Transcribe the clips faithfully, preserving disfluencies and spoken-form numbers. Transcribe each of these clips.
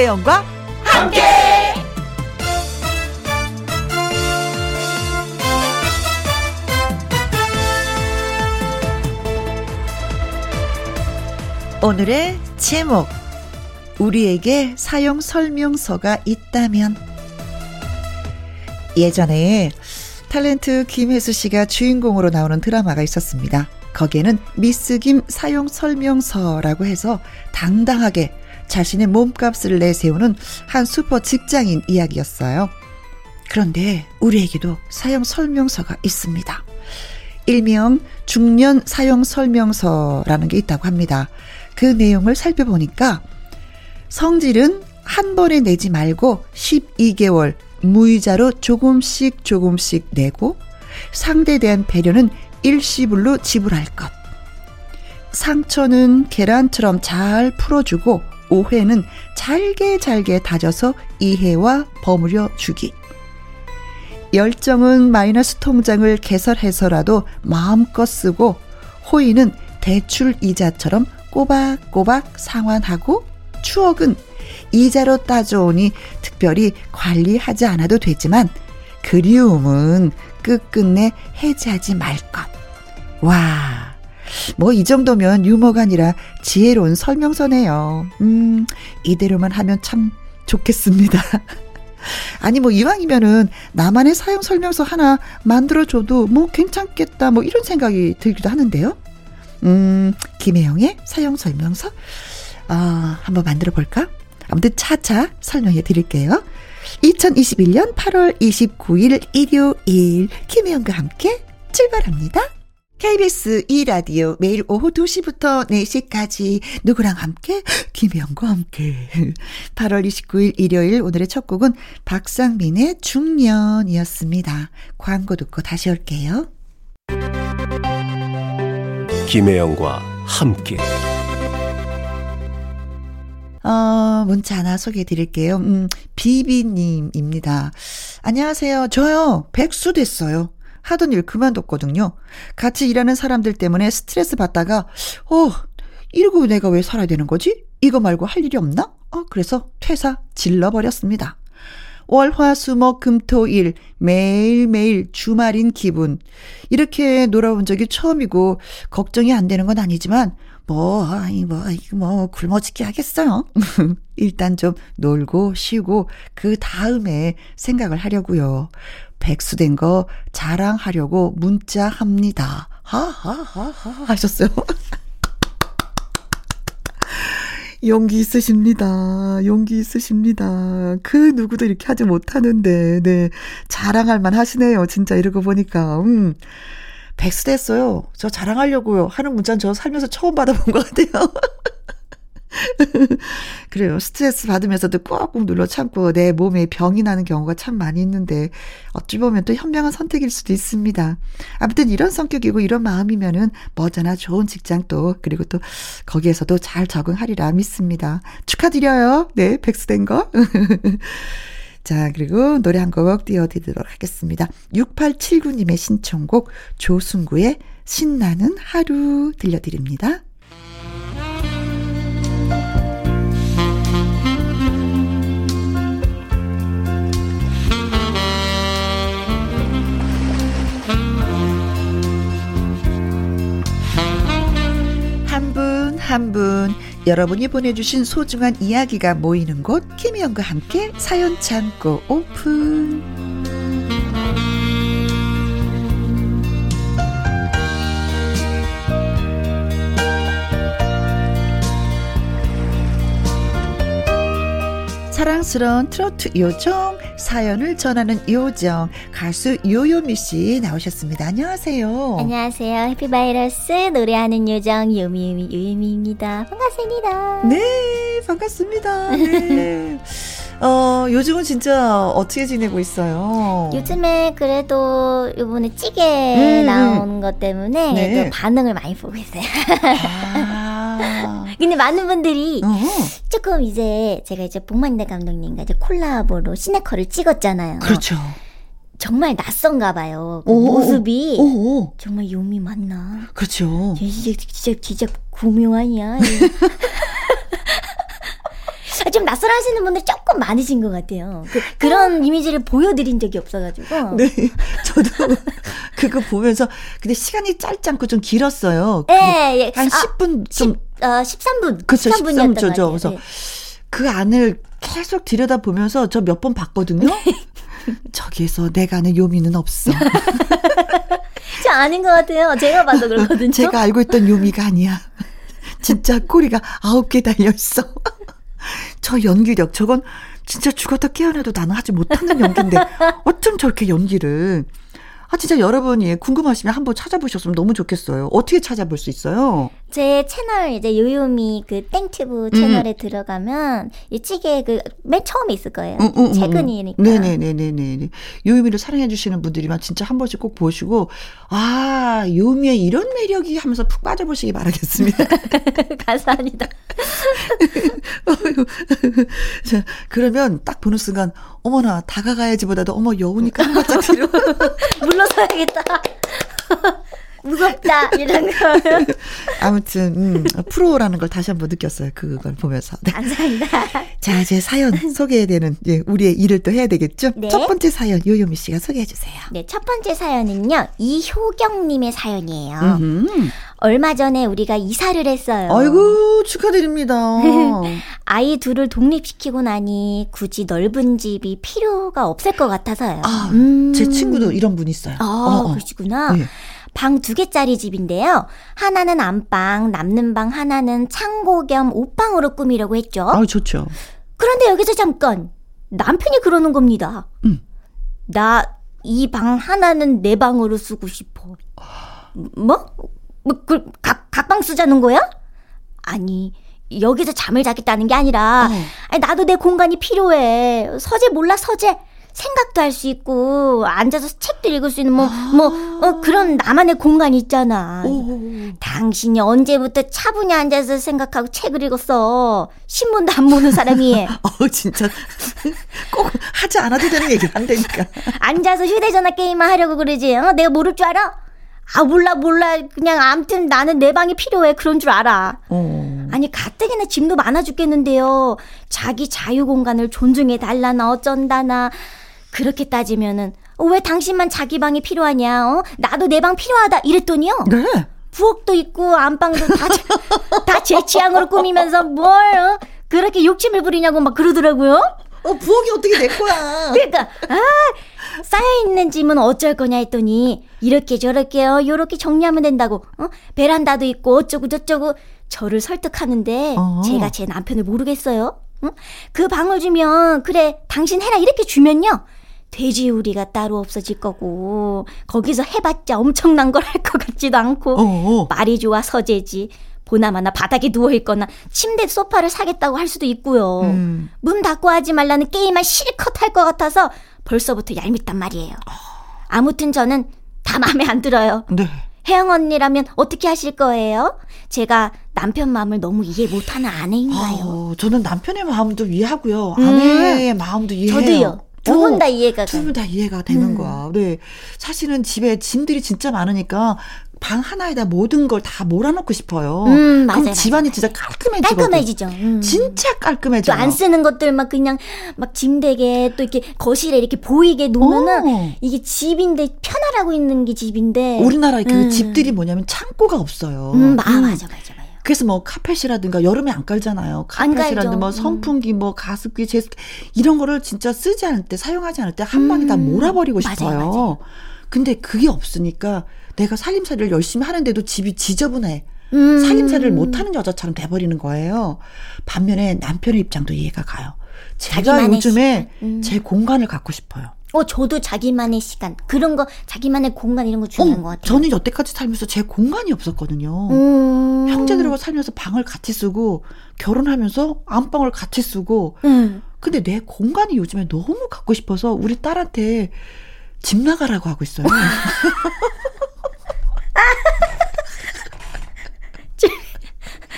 김혜영과 함께. 오늘의 제목, 우리에게 사용 설명서가 있다면. 예전에 탤런트 김혜수 씨가 주인공으로 나오는 드라마가 있었습니다. 거기에는 미스 김 사용 설명서라고 해서 당당하게 자신의 몸값을 내세우는 한 슈퍼 직장인 이야기였어요. 그런데 우리에게도 사용 설명서가 있습니다. 일명 중년 사용 설명서라는 게 있다고 합니다. 그 내용을 살펴보니까 성질은 한 번에 내지 말고 십이 개월 무이자로 조금씩 조금씩 내고, 상대에 대한 배려는 일시불로 지불할 것, 상처는 계란처럼 잘 풀어주고 오해는 잘게 잘게 다져서 이해와 버무려 주기, 열정은 마이너스 통장을 개설해서라도 마음껏 쓰고, 호의는 대출 이자처럼 꼬박꼬박 상환하고, 추억은 이자로 따져오니 특별히 관리하지 않아도 되지만 그리움은 끝끝내 해지하지 말 것. 와, 뭐 이 정도면 유머가 아니라 지혜로운 설명서네요. 음, 이대로만 하면 참 좋겠습니다. 아니 뭐 이왕이면은 나만의 사용 설명서 하나 만들어줘도 뭐 괜찮겠다, 뭐 이런 생각이 들기도 하는데요. 음, 김혜영의 사용 설명서, 아, 한번 만들어 볼까? 아무튼 차차 설명해 드릴게요. 이천이십일 년 팔월 이십구일 일요일, 김혜영과 함께 출발합니다. 케이비에스 이 라디오 매일 오후 두 시부터 네 시까지 누구랑 함께? 김혜영과 함께. 팔월 이십구일 일요일, 오늘의 첫 곡은 박상민의 중년이었습니다. 광고 듣고 다시 올게요. 김혜영과 함께. 어, 문자 하나 소개해 드릴게요. 음, 비비님입니다. 안녕하세요. 저요, 백수 됐어요. 하던 일 그만뒀거든요. 같이 일하는 사람들 때문에 스트레스 받다가, 어, 이러고 내가 왜 살아야 되는 거지? 이거 말고 할 일이 없나? 어, 그래서 퇴사 질러버렸습니다. 월, 화, 수, 목, 금, 토, 일 매일매일 주말인 기분. 이렇게 놀아온 적이 처음이고 걱정이 안 되는 건 아니지만 뭐, 아이, 뭐, 이거 뭐, 굶어 죽게 하겠어요. 일단 좀 놀고 쉬고, 그 다음에 생각을 하려고요. 백수된 거 자랑하려고 문자합니다. 하하하하 하셨어요. 용기 있으십니다. 용기 있으십니다. 그 누구도 이렇게 하지 못하는데, 네. 자랑할 만 하시네요. 진짜 이러고 보니까. 음. 백수 됐어요. 저 자랑하려고요 하는 문자는 저 살면서 처음 받아본 것 같아요. 그래요. 스트레스 받으면서도 꾹꾹 눌러 참고 내 몸에 병이 나는 경우가 참 많이 있는데, 어찌 보면 또 현명한 선택일 수도 있습니다. 아무튼 이런 성격이고 이런 마음이면은 머지않아 좋은 직장 또, 그리고 또 거기에서도 잘 적응하리라 믿습니다. 축하드려요. 네, 백수된 거. 자, 그리고 노래 한 곡 띄워드리도록 하겠습니다. 육팔칠구 님의 신청곡 조승구의 신나는 하루 들려드립니다. 한 분 한 분 여러분이 보내주신 소중한 이야기가 모이는 곳, 김혜영과 함께 사연 창고 오픈. 사랑스러운 트로트 요정, 사연을 전하는 요정, 가수 요요미 씨 나오셨습니다. 안녕하세요. 안녕하세요. 해피바이러스 노래하는 요정 요미요미 요요미입니다. 반갑습니다. 네, 반갑습니다. 네. 어, 요즘은 진짜 어떻게 지내고 있어요? 요즘에 그래도 요번에 찌개 음. 나온 것 때문에 네. 반응을 많이 보고 있어요. 아. 근데 많은 분들이 어허. 조금 이제 제가 이제 봉만대 감독님과 이제 콜라보로 시네컬을 찍었잖아요. 그렇죠. 정말 낯선가 봐요. 그 오오, 모습이 오오. 정말 요미 맞나? 그렇죠. 진짜 진짜 진짜 구묘하냐? 좀 낯설어하시는 분들이 조금 많으신 것 같아요. 그, 그런 이미지를 보여드린 적이 없어가지고. 네, 저도 그거 보면서 근데 시간이 짧지 않고 좀 길었어요. 네, 한 예. 십 분 좀 십, 어, 십삼 분, 그렇죠, 십삼 분이었던 것 같아요. 그래서 네. 그 안을 계속 들여다보면서 저 몇 번 봤거든요. 저기에서 내가 아는 요미는 없어. 저 아닌 것 같아요. 제가 봐도 그렇거든요. 제가 알고 있던 요미가 아니야. 진짜 꼬리가 아홉 개 달려있어. 저 연기력, 저건 진짜 죽었다 깨어나도 나는 하지 못하는 연기인데 어쩜 저렇게 연기를. 아 진짜 여러분이 궁금하시면 한번 찾아보셨으면 너무 좋겠어요. 어떻게 찾아볼 수 있어요? 제 채널 이제 요요미 그 땡튜브 채널에 음. 들어가면 이 찌개 그 맨 처음에 있을 거예요. 음, 음, 최근이니까. 네네네네네. 요요미를 사랑해 주시는 분들이만 진짜 한 번씩 꼭 보시고 아 요요미의 이런 매력이 하면서 푹 빠져보시기 바라겠습니다. 감사합니다. 자, 그러면 딱 보는 순간 어머나 다가가야지보다도 어머 여우니까 한 바짝 뒤로 물러서야겠다. 무섭다 이런 거. 아무튼 음, 프로라는 걸 다시 한번 느꼈어요. 그걸 보면서. 네. 감사합니다. 자, 제 사연 소개해야 되는 예, 우리의 일을 또 해야 되겠죠. 네. 첫 번째 사연 요요미 씨가 소개해 주세요. 네, 첫 번째 사연은요 이효경 님의 사연이에요. 음흠. 얼마 전에 우리가 이사를 했어요. 아이고 축하드립니다. 아이 둘을 독립시키고 나니 굳이 넓은 집이 필요가 없을 것 같아서요. 아, 음. 제 친구도 이런 분 있어요. 아, 어, 어. 그러시구나. 네. 방 두 개짜리 집인데요. 하나는 안방, 남는 방 하나는 창고 겸 옷방으로 꾸미려고 했죠. 아, 좋죠. 그런데 여기서 잠깐 남편이 그러는 겁니다. 음. 나 이 방 하나는 내 방으로 쓰고 싶어. 뭐? 뭐 그 각 각방 쓰자는 거야? 아니 여기서 잠을 자겠다는 게 아니라 어. 아니, 나도 내 공간이 필요해. 서재 몰라 서재. 생각도 할 수 있고 앉아서 책도 읽을 수 있는 뭐 뭐 아~ 어, 그런 나만의 공간이 있잖아. 당신이 언제부터 차분히 앉아서 생각하고 책을 읽었어. 신문도 안 보는 사람이. 어 진짜 꼭 하지 않아도 되는 얘기 안 되니까. 앉아서 휴대전화 게임만 하려고 그러지. 어? 내가 모를 줄 알아? 아 몰라 몰라 그냥 아무튼 나는 내 방이 필요해 그런 줄 알아. 어. 아니 가뜩이나 짐도 많아 죽겠는데요. 자기 자유 공간을 존중해 달라나 어쩐다나. 그렇게 따지면은 어, 왜 당신만 자기 방이 필요하냐? 어? 나도 내 방 필요하다 이랬더니요. 네. 부엌도 있고 안방도 다 다 제 취향으로 꾸미면서 뭘 어? 그렇게 욕심을 부리냐고 막 그러더라고요. 어 부엌이 어떻게 내 거야? 그러니까 아 쌓여 있는 짐은 어쩔 거냐 했더니 이렇게 저렇게요, 요렇게 정리하면 된다고. 어 베란다도 있고 어쩌고 저쩌고 저를 설득하는데 어. 제가 제 남편을 모르겠어요. 응? 그 방을 주면 그래 당신 해라 이렇게 주면요 돼지우리가 따로 없어질 거고 거기서 해봤자 엄청난 걸 할 것 같지도 않고 어어. 말이 좋아 서재지. 보나마나 바닥에 누워있거나 침대 소파를 사겠다고 할 수도 있고요. 음. 문 닫고 하지 말라는 게임만 실컷 할 것 같아서 벌써부터 얄밉단 말이에요. 어. 아무튼 저는 다 마음에 안 들어요. 네. 혜영 언니라면 어떻게 하실 거예요? 제가 남편 마음을 너무 이해 못하는 아내인가요? 어, 저는 남편의 마음도 이해하고요. 아내의 음. 마음도 이해해요. 저도요. 두 분 다 이해가 두 분 다 이해가 되는 음. 거야. 네. 사실은 집에 짐들이 진짜 많으니까 방 하나에다 모든 걸 다 몰아넣고 싶어요. 음, 맞아요. 그럼 집안이 맞아요. 진짜 깔끔해지거든. 깔끔해지죠. 음. 진짜 깔끔해져요. 또 안 쓰는 것들 막 그냥 막 짐대게 또 이렇게 거실에 이렇게 보이게 놓으면은 오. 이게 집인데 편안하고 있는 게 집인데. 우리나라의 음. 그 집들이 뭐냐면 창고가 없어요. 음, 아, 음. 맞아, 맞아. 그래서 뭐 카펫이라든가 여름에 안 깔잖아요. 카펫이라든가 뭐 선풍기, 뭐 가습기, 제습기 이런 거를 진짜 쓰지 않을 때 사용하지 않을 때 한 방에 음. 다 몰아버리고 싶어요. 맞아요, 맞아요. 근데 그게 없으니까 내가 살림살이를 열심히 하는데도 집이 지저분해. 음. 살림살이를 못하는 여자처럼 돼버리는 거예요. 반면에 남편의 입장도 이해가 가요. 제가 요즘에 음. 제 공간을 갖고 싶어요. 어, 저도 자기만의 시간 그런 거 자기만의 공간 이런 거 중요한 어, 것 같아요. 저는 여태까지 살면서 제 공간이 없었거든요. 음. 형제들하고 살면서 방을 같이 쓰고 결혼하면서 안방을 같이 쓰고 음. 근데 내 공간이 요즘에 너무 갖고 싶어서 우리 딸한테 집 나가라고 하고 있어요.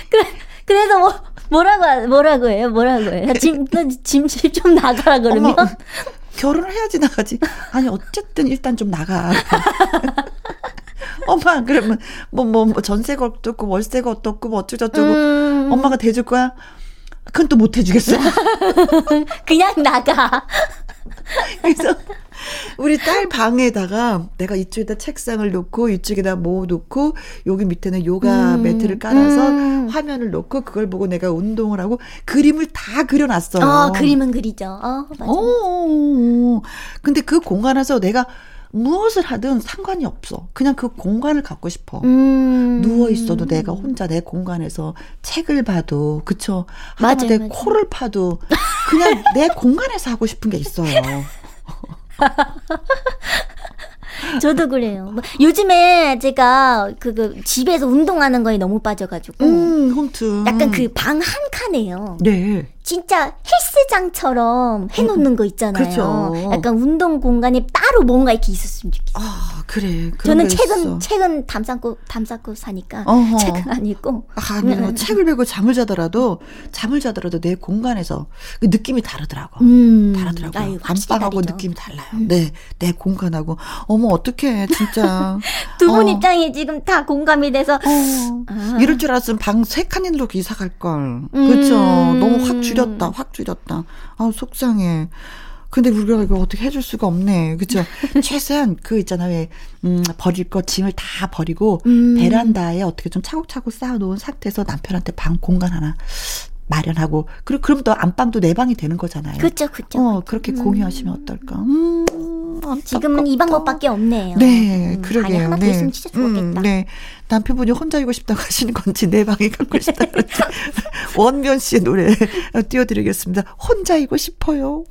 그래, 그래서 뭐, 뭐라고 뭐라고 해요? 뭐라고 해요? 짐, 짐 좀 나가라 그러면? 어머. 결혼을 해야지 나가지. 아니 어쨌든 일단 좀 나가. 엄마 그러면 뭐뭐 뭐, 뭐 전세가 어떻고 월세가 어떻고 뭐 어쩌고저쩌고 음. 엄마가 대줄 거야. 그건 또 못 해주겠어. 그냥 나가. 그래서 우리 딸 방에다가 내가 이쪽에다 책상을 놓고 이쪽에다 뭐 놓고 여기 밑에는 요가 음. 매트를 깔아서 음. 화면을 놓고 그걸 보고 내가 운동을 하고 그림을 다 그려놨어요. 어, 그림은 그리죠. 어, 맞아. 근데 그 공간에서 내가 무엇을 하든 상관이 없어. 그냥 그 공간을 갖고 싶어. 음. 누워있어도 내가 혼자 내 공간에서 책을 봐도, 그쵸? 맞아요. 내 맞아요. 코를 파도 그냥 내 공간에서 하고 싶은 게 있어요. 저도 그래요. 요즘에 제가 그 집에서 운동하는 거에 너무 빠져가지고 음, 홈트. 약간 그 방 한 칸에요. 네. 진짜 헬스장처럼 해놓는 거 있잖아요. 그렇죠. 약간 운동 공간에 따로 뭔가 이렇게 있었으면 좋겠어요. 아 그래. 저는 책은 책은 담쌓고 담쌓고 사니까 어허. 책은 안 읽고. 아, 아니요. 책을 읽고 잠을 자더라도 잠을 자더라도 내 공간에서 그 느낌이 다르더라고. 음, 다르더라고요. 안방하고 느낌이 달라요. 음. 네, 내 공간하고. 어머 어떡해 진짜. 두 분 어. 입장이 지금 다 공감이 돼서. 어. 아. 이럴 줄 알았으면 방 세 칸인으로 이사 갈 걸. 그렇죠. 음. 너무 확 줄. 줄였다, 확 줄였다. 아 속상해. 근데 우리가 이거 어떻게 해줄 수가 없네, 그렇죠? 최소한 그 있잖아요, 음, 버릴 거 짐을 다 버리고 음. 베란다에 어떻게 좀 차곡차곡 쌓아놓은 상태에서 남편한테 방 공간 하나 마련하고, 그리고 그럼 또 안방도 내 방이 되는 거잖아요. 그렇죠, 그렇죠. 어 그렇게 음. 공유하시면 어떨까? 음, 지금은 이 방법밖에 없네요. 네, 음, 그러게요. 방이 하나 더 있으면 진짜 좋겠다. 음, 네. 남편분이 혼자이고 싶다고 하시는 건지 내 방에 갖고 싶다고 하는지 원면 씨의 노래 띄워드리겠습니다. 혼자이고 싶어요.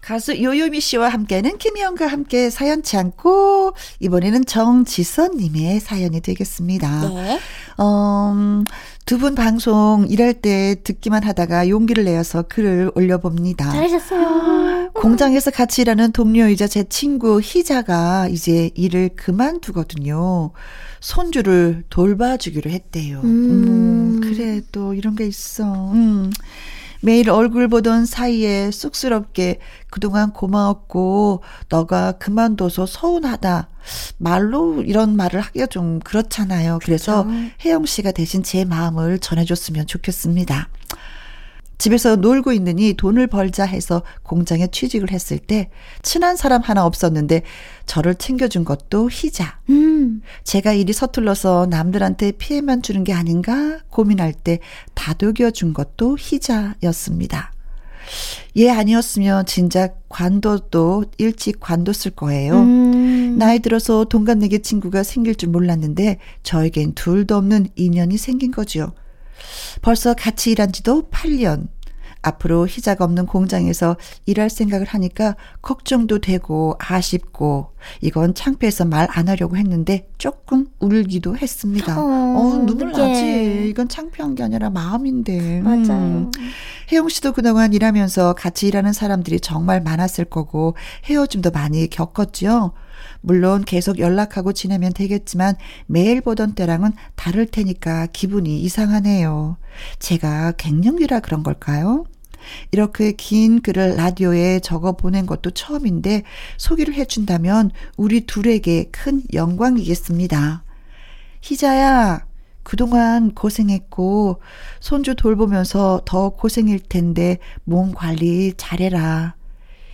가수 요요미 씨와 함께하는 김혜영과 함께 사연치 않고 이번에는 정지선 님의 사연이 되겠습니다. 네. 어, 두 분 방송 일할 때 듣기만 하다가 용기를 내어서 글을 올려봅니다. 잘하셨어요. 공장에서 같이 일하는 동료이자 제 친구 희자가 이제 일을 그만두거든요. 손주를 돌봐주기로 했대요. 음, 음 그래 또 이런 게 있어. 음. 매일 얼굴 보던 사이에 쑥스럽게 그동안 고마웠고 너가 그만둬서 서운하다. 말로 이런 말을 하기가 좀 그렇잖아요. 그래서 그렇죠. 혜영 씨가 대신 제 마음을 전해줬으면 좋겠습니다. 집에서 놀고 있느니 돈을 벌자 해서 공장에 취직을 했을 때 친한 사람 하나 없었는데 저를 챙겨준 것도 희자. 음. 제가 일이 서툴러서 남들한테 피해만 주는 게 아닌가 고민할 때 다독여준 것도 희자였습니다. 얘 아니었으면 진작 관둬도 일찍 관뒀을 거예요. 음. 나이 들어서 동갑내기 친구가 생길 줄 몰랐는데 저에겐 둘도 없는 인연이 생긴 거지요. 벌써 같이 일한 지도 팔 년. 앞으로 희자가 없는 공장에서 일할 생각을 하니까 걱정도 되고 아쉽고 이건 창피해서 말 안 하려고 했는데 조금 울기도 했습니다. 어, 어, 눈물 어떡해. 나지. 이건 창피한 게 아니라 마음인데. 맞아요. 음. 혜영 씨도 그동안 일하면서 같이 일하는 사람들이 정말 많았을 거고 헤어짐도 많이 겪었죠. 물론 계속 연락하고 지내면 되겠지만 매일 보던 때랑은 다를 테니까 기분이 이상하네요. 제가 갱년기라 그런 걸까요? 이렇게 긴 글을 라디오에 적어 보낸 것도 처음인데 소개를 해준다면 우리 둘에게 큰 영광이겠습니다. 희자야, 그동안 고생했고 손주 돌보면서 더 고생일 텐데 몸 관리 잘해라.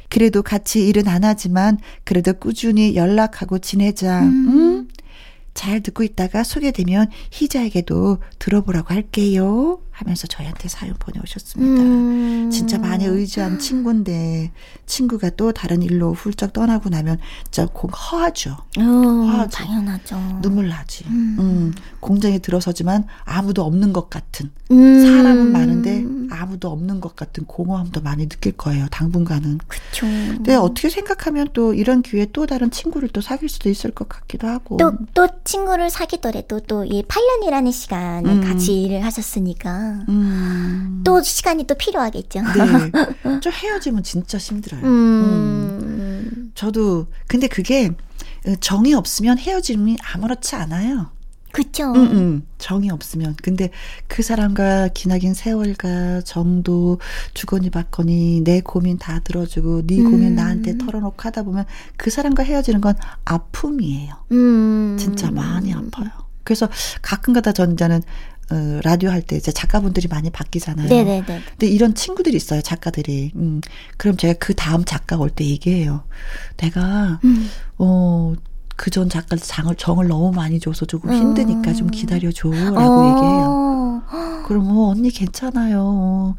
그래도 같이 일은 안 하지만 그래도 꾸준히 연락하고 지내자. 음. 음? 잘 듣고 있다가 소개되면 희자에게도 들어보라고 할게요. 하면서 저희한테 사연 보내오셨습니다. 음. 진짜 많이 의지한 친구인데 친구가 또 다른 일로 훌쩍 떠나고 나면 진짜 허하죠. 어, 허하죠. 당연하죠. 눈물 나지. 음. 음. 공장에 들어서지만 아무도 없는 것 같은 음. 사람은 많은데 아무도 없는 것 같은 공허함도 많이 느낄 거예요. 당분간은. 그쵸. 근데 어떻게 생각하면 또 이런 기회에 또 다른 친구를 또 사귈 수도 있을 것 같기도 하고 또, 또 친구를 사귀더라도 또 이 팔 년이라는 시간을 음. 같이 일을 하셨으니까 음. 또 시간이 또 필요하겠죠. 네. 좀 헤어지면 진짜 힘들어요. 음. 음. 저도 근데 그게 정이 없으면 헤어짐이 아무렇지 않아요. 그렇죠. 음, 음. 정이 없으면. 근데 그 사람과 기나긴 세월과 정도 주거니 받거니 내 고민 다 들어주고 네 고민 음. 나한테 털어놓고 하다 보면 그 사람과 헤어지는 건 아픔이에요. 음. 진짜 많이 아파요. 그래서 가끔가다 전자는 어, 라디오 할 때 이제 작가분들이 많이 바뀌잖아요. 네네네. 근데 이런 친구들이 있어요, 작가들이. 음, 그럼 제가 그 다음 작가 올 때 얘기해요. 내가 음. 어, 그 전 작가 장을 정을 너무 많이 줘서 조금 힘드니까 음. 좀 기다려줘라고 어. 얘기해요. 그럼 어, 언니 괜찮아요.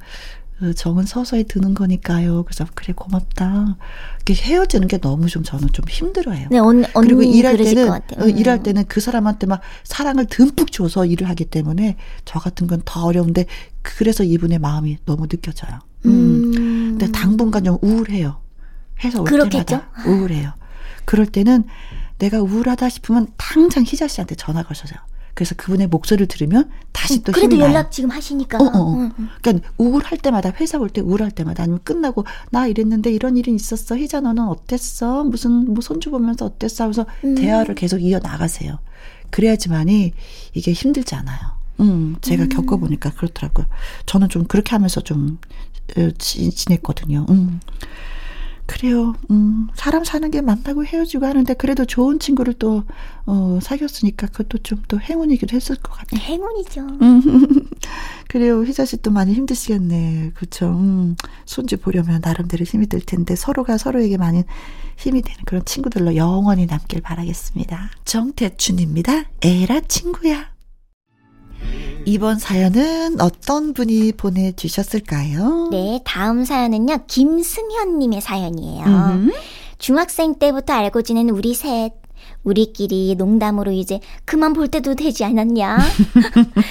정은 서서히 드는 거니까요. 그래서 그래 고맙다. 이렇게 헤어지는 게 너무 좀 저는 좀 힘들어요. 네, 언니, 언니 그리고 일할 때는 음. 일할 때는 그 사람한테 막 사랑을 듬뿍 줘서 일을 하기 때문에 저 같은 건 더 어려운데 그래서 이분의 마음이 너무 느껴져요. 음. 음. 근데 당분간 좀 우울해요. 해서 올 그렇겠죠? 때마다 우울해요. 그럴 때는 내가 우울하다 싶으면 당장 희자 씨한테 전화 걸어서요. 그래서 그분의 목소리를 들으면 다시 또 힘이 나요. 그래도 연락 지금 하시니까. 어, 어. 응, 응. 그러니까 우울할 때마다 회사 올 때 우울할 때마다 아니면 끝나고 나 이랬는데 이런 일이 있었어. 희자 너는 어땠어? 무슨 뭐 손주 보면서 어땠어? 하면서 음. 대화를 계속 이어나가세요. 그래야지만이 이게 힘들지 않아요. 음, 제가 음. 겪어보니까 그렇더라고요. 저는 좀 그렇게 하면서 좀 지냈거든요. 음. 그래요. 음, 사람 사는 게 만나고 헤어지고 하는데 그래도 좋은 친구를 또 어, 사귀었으니까 그것도 좀 또 행운이기도 했을 것 같아요. 행운이죠. 그래요. 희자 씨 또 많이 힘드시겠네. 그렇죠. 음, 손주 보려면 나름대로 힘이 들 텐데 서로가 서로에게 많이 힘이 되는 그런 친구들로 영원히 남길 바라겠습니다. 정태춘입니다. 에라 친구야. 이번 사연은 어떤 분이 보내주셨을까요? 네, 다음 사연은요. 김승현님의 사연이에요. 음흠. 중학생 때부터 알고 지낸 우리 셋. 우리끼리 농담으로 이제 그만 볼 때도 되지 않았냐?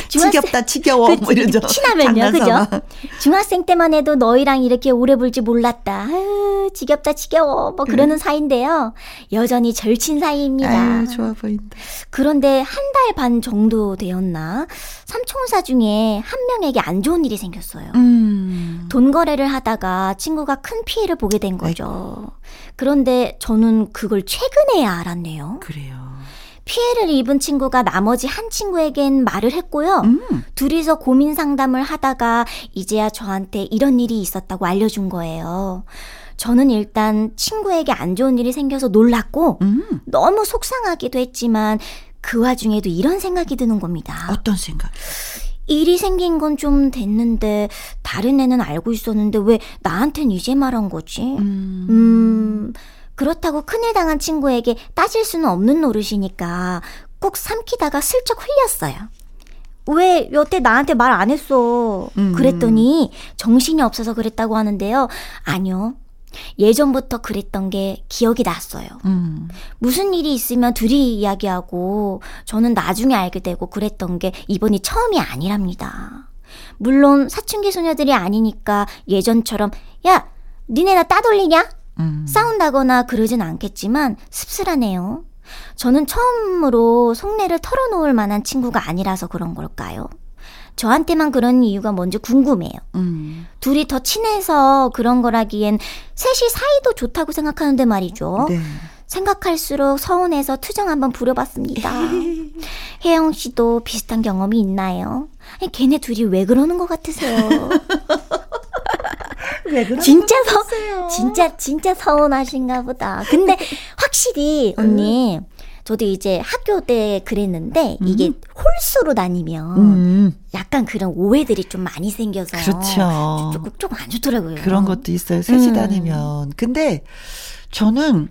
중학생... 지겹다, 지겨워. 그, 뭐 이러죠. 친하면요, 그죠? 중학생 때만 해도 너희랑 이렇게 오래 볼지 몰랐다. 아유, 지겹다, 지겨워. 뭐 그러는 음. 사이인데요. 여전히 절친 사이입니다. 아유, 좋아 보인다. 그런데 한 달 반 정도 되었나? 삼총사 중에 한 명에게 안 좋은 일이 생겼어요. 음. 돈 거래를 하다가 친구가 큰 피해를 보게 된 거죠. 아이고. 그런데 저는 그걸 최근에야 알았네요. 그래요. 피해를 입은 친구가 나머지 한 친구에겐 말을 했고요. 음. 둘이서 고민 상담을 하다가 이제야 저한테 이런 일이 있었다고 알려준 거예요. 저는 일단 친구에게 안 좋은 일이 생겨서 놀랐고 음. 너무 속상하기도 했지만 그 와중에도 이런 생각이 드는 겁니다. 어떤 생각? 일이 생긴 건 좀 됐는데 다른 애는 알고 있었는데 왜 나한텐 이제 말한 거지? 음... 음... 그렇다고 큰일 당한 친구에게 따질 수는 없는 노릇이니까 꼭 삼키다가 슬쩍 흘렸어요. 왜 여태 나한테 말 안 했어? 음. 그랬더니 정신이 없어서 그랬다고 하는데요. 아니요. 예전부터 그랬던 게 기억이 났어요. 음. 무슨 일이 있으면 둘이 이야기하고 저는 나중에 알게 되고 그랬던 게 이번이 처음이 아니랍니다. 물론 사춘기 소녀들이 아니니까 예전처럼 야, 니네 나 따돌리냐? 음. 싸운다거나 그러진 않겠지만 씁쓸하네요. 저는 처음으로 속내를 털어놓을 만한 친구가 아니라서 그런 걸까요? 저한테만 그런 이유가 뭔지 궁금해요. 음. 둘이 더 친해서 그런 거라기엔 셋이 사이도 좋다고 생각하는데 말이죠. 네. 생각할수록 서운해서 투정 한번 부려봤습니다. 혜영 씨도 비슷한 경험이 있나요? 아니, 걔네 둘이 왜 그러는 것 같으세요? 왜 그러는 진짜 것 같으세요? 서, 진짜, 진짜 서운하신가 보다. 근데 확실히 언니 음. 저도 이제 학교 때 그랬는데 음. 이게 홀수로 다니면 음. 약간 그런 오해들이 좀 많이 생겨서 그렇죠. 조금, 조금 안 좋더라고요. 그런 것도 있어요. 셋이 음. 다니면. 근데 저는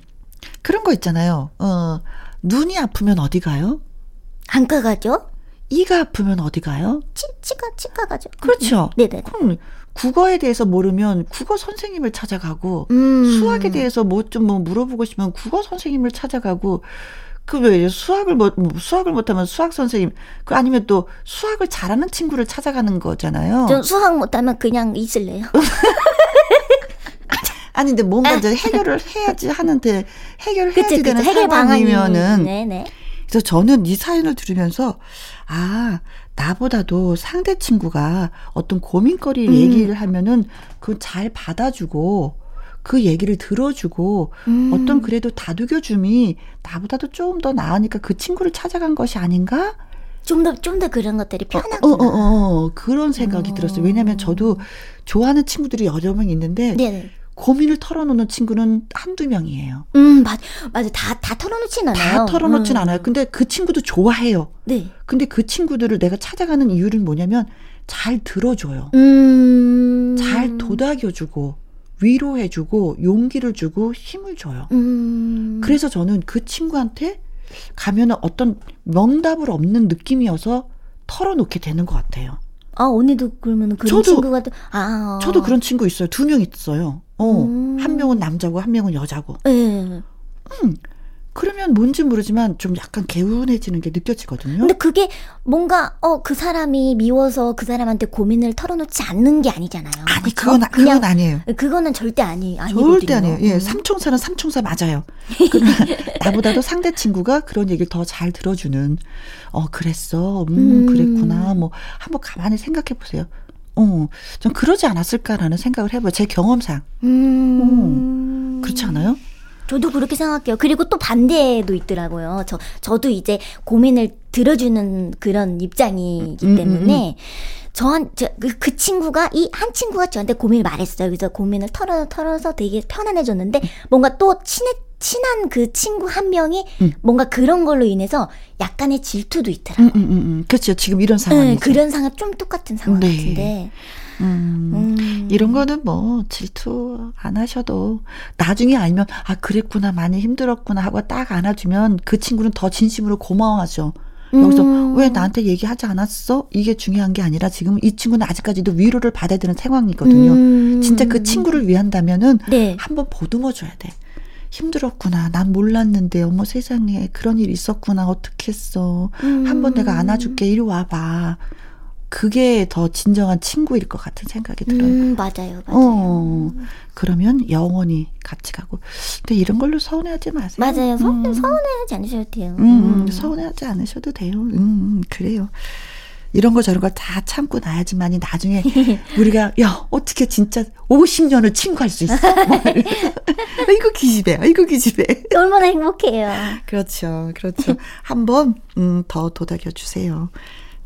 그런 거 있잖아요. 어, 눈이 아프면 어디 가요? 안가 가죠. 이가 아프면 어디 가요? 치, 치과, 치과 가죠. 그렇죠. 네네. 그럼 국어에 대해서 모르면 국어 선생님을 찾아가고 음. 수학에 대해서 뭐 좀 뭐 물어보고 싶으면 국어 선생님을 찾아가고 그 왜 수학을 못 수학을 못하면 수학 선생님 그 아니면 또 수학을 잘하는 친구를 찾아가는 거잖아요. 전 수학 못하면 그냥 있을래요. 아니 근데 뭔가 이제 해결을 해야지 하는데 해결을 해야지 그치, 되는 그치. 해결 상황이면은. 네네. 그래서 저는 이 사연을 들으면서 아 나보다도 상대 친구가 어떤 고민거리 음. 얘기를 하면은 그걸 잘 받아주고. 그 얘기를 들어주고 음. 어떤 그래도 다독여줌이 나보다도 조금 더 나으니까 그 친구를 찾아간 것이 아닌가? 좀 더 좀 더 그런 것들이 편하구나. 어, 어, 어, 어. 그런 생각이 어. 들었어요. 왜냐하면 저도 좋아하는 친구들이 여러 명 있는데 네네. 고민을 털어놓는 친구는 한두 명이에요. 음, 맞, 맞아. 다, 다 털어놓진 않아요. 다 털어놓진 음. 않아요. 근데 그 친구도 좋아해요. 네. 근데 그 친구들을 내가 찾아가는 이유는 뭐냐면 잘 들어줘요. 음. 잘 도닥여주고, 위로해주고, 용기를 주고, 힘을 줘요. 음. 그래서 저는 그 친구한테 가면은 어떤 명답을 없는 느낌이어서 털어놓게 되는 것 같아요. 아, 언니도 그러면 그런 저도, 친구가 또, 아. 어. 저도 그런 친구 있어요. 두 명 있어요. 어, 음. 한 명은 남자고 한 명은 여자고. 네. 음, 그러면 뭔지 모르지만 좀 약간 개운해지는 게 느껴지거든요. 근데 그게 뭔가 어, 그 사람이 미워서 그 사람한테 고민을 털어놓지 않는 게 아니잖아요. 아니 그건, 그건 그냥, 아니에요. 그거는 절대 아니 아니거든요. 절대 아니에요. 음. 예, 삼총사는 삼총사 맞아요. 그러니까 나보다도 상대 친구가 그런 얘기를 더 잘 들어주는. 어 그랬어. 음, 음. 그랬구나. 뭐 한번 가만히 생각해 보세요. 어, 전 그러지 않았을까라는 생각을 해봐요. 제 경험상. 음. 어, 그렇지 않아요? 저도 그렇게 생각해요. 그리고 또 반대도 있더라고요. 저, 저도 이제 고민을 들어주는 그런 입장이기 음, 때문에, 음, 음. 저한, 저, 그, 그 친구가, 이 한 친구가 저한테 고민을 말했어요. 그래서 고민을 털어, 털어서 되게 편안해졌는데, 뭔가 또 친해, 친한 그 친구 한 명이 음. 뭔가 그런 걸로 인해서 약간의 질투도 있더라고요. 음, 음, 음. 그렇죠. 지금 이런 상황이죠. 음, 그런 상황 좀 똑같은 상황 네. 같은데. 음, 음. 이런 거는 뭐 질투 안 하셔도 나중에 알면 아 그랬구나 많이 힘들었구나 하고 딱 안아주면 그 친구는 더 진심으로 고마워하죠. 음. 여기서 왜 나한테 얘기하지 않았어? 이게 중요한 게 아니라 지금 이 친구는 아직까지도 위로를 받아야 되는 상황이거든요. 음. 진짜 그 친구를 위한다면은 네. 한번 보듬어줘야 돼. 힘들었구나. 난 몰랐는데 어머 세상에 그런 일 있었구나. 어떡했어. 음. 한번 내가 안아줄게. 이리 와봐. 그게 더 진정한 친구일 것 같은 생각이 들어요. 음, 맞아요. 맞아요. 어, 그러면 영원히 같이 가고. 근데 이런 걸로 서운해하지 마세요. 맞아요. 음. 서운해하지 않으셔도 돼요. 음, 음. 서운해하지 않으셔도 돼요. 음, 그래요. 이런 거 저런 거 다 참고 나야지만이 나중에 우리가 야 어떻게 진짜 오십 년을 친구할 수 있어. 이거 기집애. 이거 기집애. 얼마나 행복해요. 그렇죠. 그렇죠. 한번 음, 더 도닥여 주세요.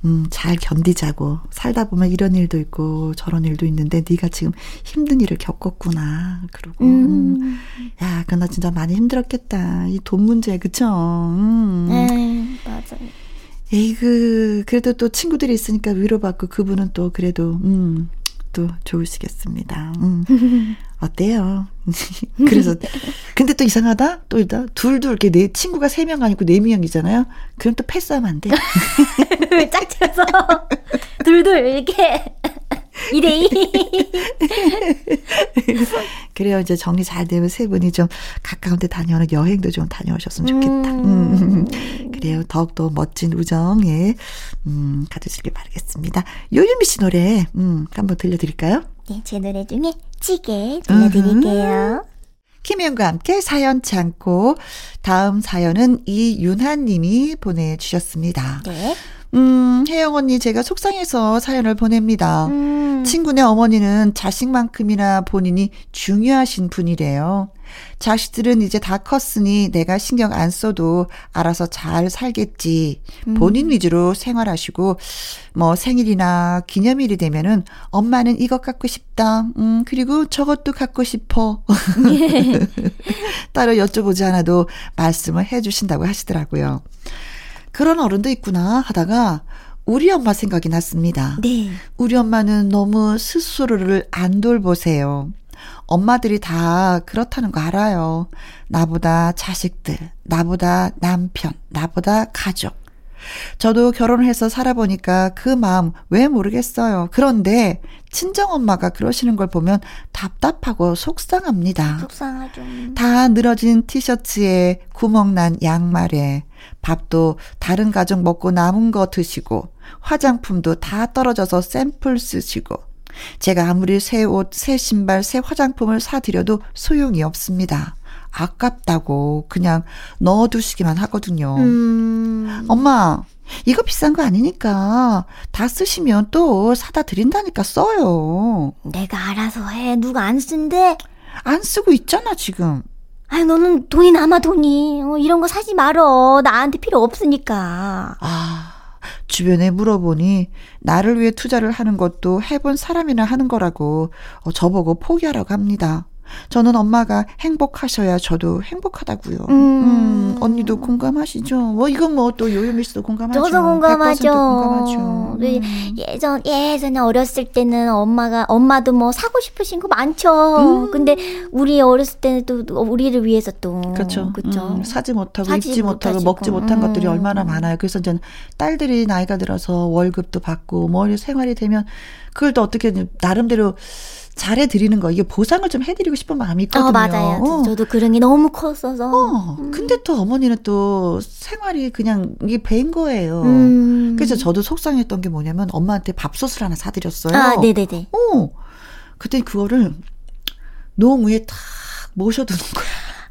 음, 잘 견디자고. 살다 보면 이런 일도 있고 저런 일도 있는데 네가 지금 힘든 일을 겪었구나. 그러고 음. 야, 그나 진짜 많이 힘들었겠다. 이 돈 문제 그쵸? 음. 에이, 맞아요. 에이그 그래도 또 친구들이 있으니까 위로받고 그분은 또 그래도 음, 또 좋으시겠습니다. 음. 어때요? 그래서 근데 또 이상하다. 또 일단 둘둘 이렇게 내 친구가 세 명 아니고 네 명이잖아요. 그럼 또 패스하면 안 돼. 왜 짝쳐서 둘둘 이렇게 이 대 이. 그래요. 이제 정리 잘 되면 세 분이 좀 가까운데 다녀오는 여행도 좀 다녀오셨으면 좋겠다. 음. 음. 그래요. 더욱더 멋진 우정에 음, 가지시길 바라겠습니다. 요요미 씨 노래 음, 한번 들려드릴까요? 네, 제 노래 중에 찌개 들려드릴게요. 김혜영과 함께 사연 참고 다음 사연은 이윤한 님이 보내주셨습니다. 네. 음, 혜영 언니 제가 속상해서 사연을 보냅니다. 음. 친구네 어머니는 자식만큼이나 본인이 중요하신 분이래요. 자식들은 이제 다 컸으니 내가 신경 안 써도 알아서 잘 살겠지. 음. 본인 위주로 생활하시고 뭐 생일이나 기념일이 되면은 엄마는 이것 갖고 싶다. 음, 그리고 저것도 갖고 싶어. 예. 따로 여쭤보지 않아도 말씀을 해 주신다고 하시더라고요. 그런 어른도 있구나 하다가 우리 엄마 생각이 났습니다. 네. 우리 엄마는 너무 스스로를 안 돌보세요. 엄마들이 다 그렇다는 거 알아요. 나보다 자식들, 나보다 남편, 나보다 가족. 저도 결혼을 해서 살아보니까 그 마음 왜 모르겠어요. 그런데 친정엄마가 그러시는 걸 보면 답답하고 속상합니다. 속상하죠. 다 늘어진 티셔츠에 구멍난 양말에 밥도 다른 가족 먹고 남은 거 드시고 화장품도 다 떨어져서 샘플 쓰시고 제가 아무리 새 옷, 새 신발, 새 화장품을 사드려도 소용이 없습니다. 아깝다고 그냥 넣어두시기만 하거든요. 음. 엄마 이거 비싼 거 아니니까 다 쓰시면 또 사다 드린다니까 써요. 내가 알아서 해. 누가 안 쓴대? 안 쓰고 있잖아 지금. 아유 너는 돈이 남아 돈이. 어, 이런 거 사지 말어. 나한테 필요 없으니까. 아 주변에 물어보니 나를 위해 투자를 하는 것도 해본 사람이나 하는 거라고 어, 저보고 포기하라고 합니다. 저는 엄마가 행복하셔야 저도 행복하다고요. 음. 음, 언니도 공감하시죠? 뭐 이건 뭐 또 요요미 씨도 공감하죠. 저도 공감하죠. 공감하죠. 네, 음. 예전 예전에 어렸을 때는 엄마가 엄마도 뭐 사고 싶으신 거 많죠. 음. 근데 우리 어렸을 때는 또 우리를 위해서 또 그렇죠. 그렇죠. 음, 사지 못하고 사지 입지 못하고 먹지 거. 못한 음. 것들이 얼마나 많아요. 그래서 이제 딸들이 나이가 들어서 월급도 받고 뭐 생활이 되면 그걸 또 어떻게 나름대로 잘해드리는 거. 이게 보상을 좀 해드리고 싶은 마음이 있거든요. 어, 맞아요. 어. 저도 그런 게 너무 컸어서. 어. 음. 근데 또 어머니는 또 생활이 그냥 이게 배인 거예요. 음. 그래서 저도 속상했던 게 뭐냐면 엄마한테 밥솥을 하나 사드렸어요. 아, 네네네. 어. 그때 그거를 노무 위에 탁 모셔두는 거야.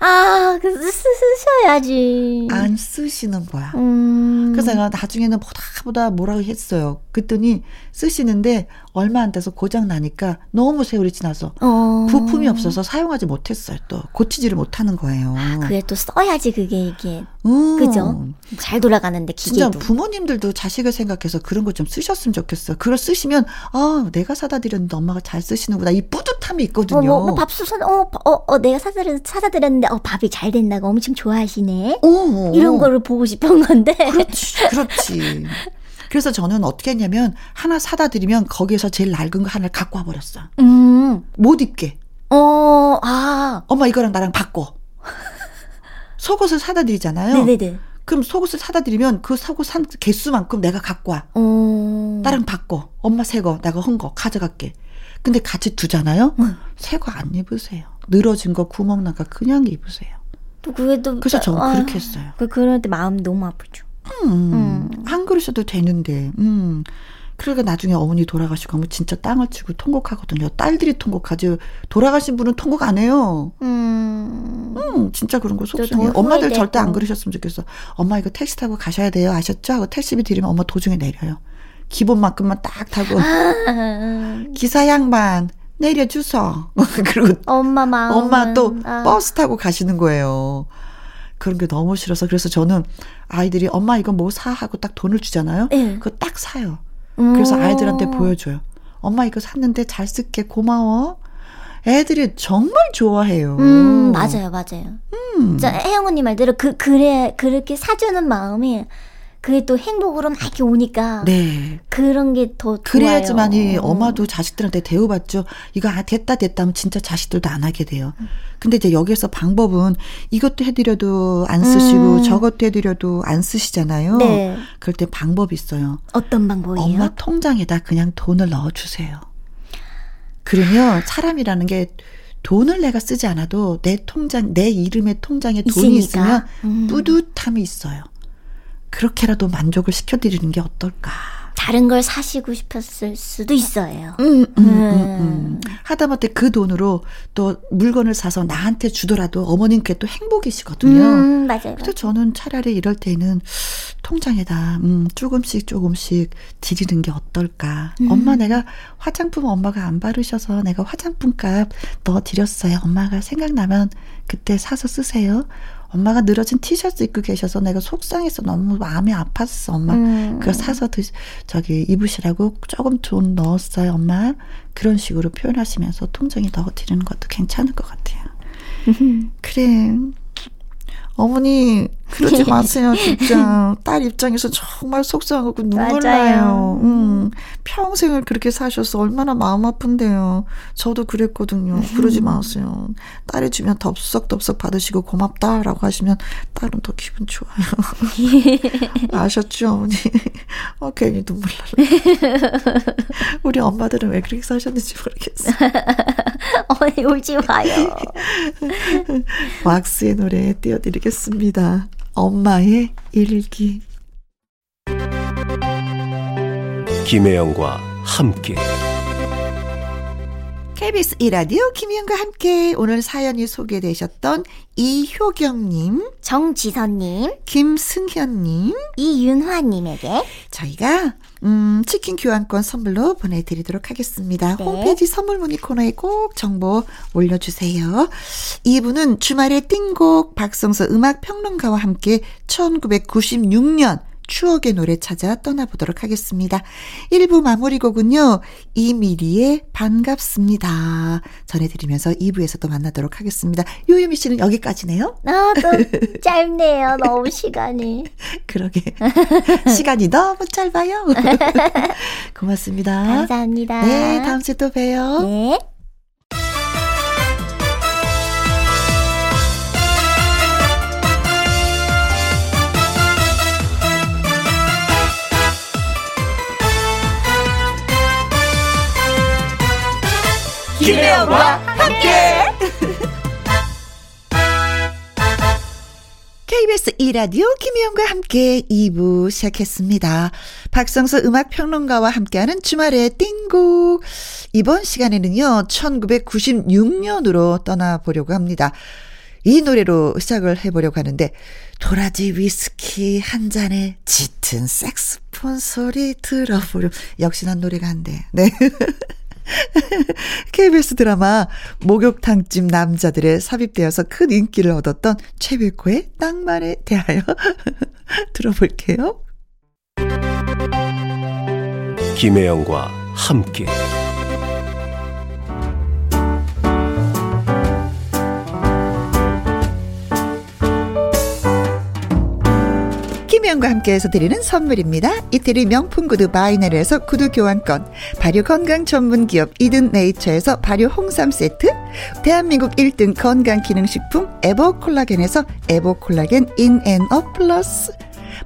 아, 그, 쓰, 쓰셔야지. 안 쓰시는 거야. 음. 그래서 내가 나중에는 보다 보다 뭐라고 했어요. 그랬더니 쓰시는데 얼마 안 돼서 고장 나니까 너무 세월이 지나서 어. 부품이 없어서 사용하지 못했어요. 또 고치지를 못하는 거예요. 아, 그게 또 써야지 그게 이게. 음. 그죠? 잘 돌아가는데 기계도. 진짜 부모님들도 자식을 생각해서 그런 거 좀 쓰셨으면 좋겠어요. 그걸 쓰시면 아, 내가 사다 드렸는데 엄마가 잘 쓰시는구나. 이 뿌듯함이 있거든요. 어, 뭐, 밥솥은 어, 어, 어, 내가 사다, 사다 드렸는데 어, 밥이 잘 된다고 엄청 좋아하시네. 오, 이런 거를 보고 싶은 건데. 그렇지, 그렇지. 그래서 저는 어떻게 했냐면 하나 사다 드리면 거기에서 제일 낡은 거 하나를 갖고 와버렸어. 음. 못 입게. 어, 아. 엄마 이거랑 나랑 바꿔. 속옷을 사다 드리잖아요. 네네네. 그럼 속옷을 사다 드리면 그 속옷 산 개수만큼 내가 갖고 와. 어. 나랑 바꿔. 엄마 새 거, 내가 헌 거 가져갈게. 근데 같이 두잖아요. 응. 새 거 안 입으세요. 늘어진 거 구멍 나가 그냥 입으세요. 또 그게 또 그래서 저는 아, 그렇게 했어요. 그 그런데 마음이 너무 아프죠. 음, 음. 한 그릇에도 되는데. 음. 그러니까 나중에 어머니 돌아가시고 하면 진짜 땅을 치고 통곡하거든요. 딸들이 통곡하지 돌아가신 분은 통곡 안 해요. 음, 음 진짜 그런 거 속상해요. 엄마들 절대 안 그러셨으면 좋겠어. 엄마 이거 택시 타고 가셔야 돼요. 아셨죠? 하고 택시비 드리면 엄마 도중에 내려요. 기본만큼만 딱 타고 아, 기사 양반 내려주소. 그리고 엄마 마음 엄마 또 아. 버스 타고 가시는 거예요. 그런 게 너무 싫어서 그래서 저는 아이들이 엄마 이거 뭐 사 하고 딱 돈을 주잖아요. 네. 그거 딱 사요. 음. 그래서 아이들한테 보여줘요. 엄마 이거 샀는데 잘 쓸게 고마워. 애들이 정말 좋아해요. 음, 맞아요, 맞아요. 음. 저 혜영 언니 말대로 그 그래 그렇게 사주는 마음이. 그게 또 행복으로 막 이렇게 오니까 네. 그런 게 더 좋아요. 그래야지만이 엄마도 자식들한테 대우받죠. 이거 아 됐다 됐다 하면 진짜 자식들도 안 하게 돼요. 근데 이제 여기에서 방법은 이것도 해드려도 안 쓰시고 음. 저것도 해드려도 안 쓰시잖아요. 네. 그럴 때 방법이 있어요. 어떤 방법이에요? 엄마 통장에다 그냥 돈을 넣어주세요. 그러면 사람이라는 게 돈을 내가 쓰지 않아도 내 통장, 내 이름의 통장에 돈이 있으니까. 있으면 뿌듯함이 있어요. 그렇게라도 만족을 시켜드리는 게 어떨까. 다른 걸 사시고 싶었을 수도 있어요. 음, 음, 음. 음, 음. 하다못해 그 돈으로 또 물건을 사서 나한테 주더라도 어머님께 또 행복이시거든요. 음, 맞아요. 그래서 저는 차라리 이럴 때는 통장에다 음, 조금씩 조금씩 드리는 게 어떨까. 음. 엄마 내가 화장품 엄마가 안 바르셔서 내가 화장품값 넣어드렸어요. 엄마가 생각나면 그때 사서 쓰세요. 엄마가 늘어진 티셔츠 입고 계셔서 내가 속상해서 너무 마음이 아팠어. 엄마 음. 그거 사서 드시, 저기 입으시라고 조금 돈 넣었어요. 엄마 그런 식으로 표현하시면서 통장에 넣어드리는 것도 괜찮을 것 같아요. 그래 어머니 그러지 마세요. 진짜 딸 입장에서 정말 속상하고 눈물 나요. 음, 평생을 그렇게 사셔서 얼마나 마음 아픈데요. 저도 그랬거든요. 그러지 마세요. 딸이 주면 덥석덥석 받으시고 고맙다라고 하시면 딸은 더 기분 좋아요. 아셨죠 어머니. 어, 괜히 눈물 나요. 우리 엄마들은 왜 그렇게 사셨는지 모르겠어요. 어머니 울지 마요. 왁스의 노래 띄워드리겠습니다. 엄마의 일기. 김혜영과 함께 케이비에스 일 라디오 김혜영과 함께 오늘 사연이 소개되셨던 이효경님, 정지선님, 김승현님, 이윤화님에게 저희가 음, 치킨 교환권 선물로 보내드리도록 하겠습니다. 네. 홈페이지 선물문의 코너에 꼭 정보 올려주세요. 이분은 주말의 띵곡 박성서 음악평론가와 함께 천구백구십육 년 추억의 노래 찾아 떠나보도록 하겠습니다. 일 부 마무리 곡은요, 이미리의 반갑습니다 전해드리면서 이 부에서 또 만나도록 하겠습니다. 요요미 씨는 여기까지네요. 아, 너무 짧네요. 너무 시간이. 그러게. 시간이 너무 짧아요. 고맙습니다. 감사합니다. 네, 다음 주에 또 봬요. 네. 김혜영과 함께 케이비에스 이 라디오 김혜영과 함께 이 부 시작했습니다. 박성서 음악평론가와 함께하는 주말의 띵곡, 이번 시간에는요 천구백구십육 년으로 떠나보려고 합니다. 이 노래로 시작을 해보려고 하는데, 도라지 위스키 한 잔에 짙은 색스폰 소리 들어보려. 역시나 노래가 안 돼. 네. 케이비에스 드라마 목욕탕집 남자들에 삽입되어서 큰 인기를 얻었던 최백호의 낭만에 대하여 들어볼게요. 김혜영과 함께 김혜영과 함께해서 드리는 선물입니다. 이태리 명품 구두 바이네르에서 구두 교환권, 발효 건강 전문 기업 이든 네이처에서 발효 홍삼 세트, 대한민국 일 등 건강 기능식품 에버 콜라겐에서 에버 콜라겐 인앤업 플러스,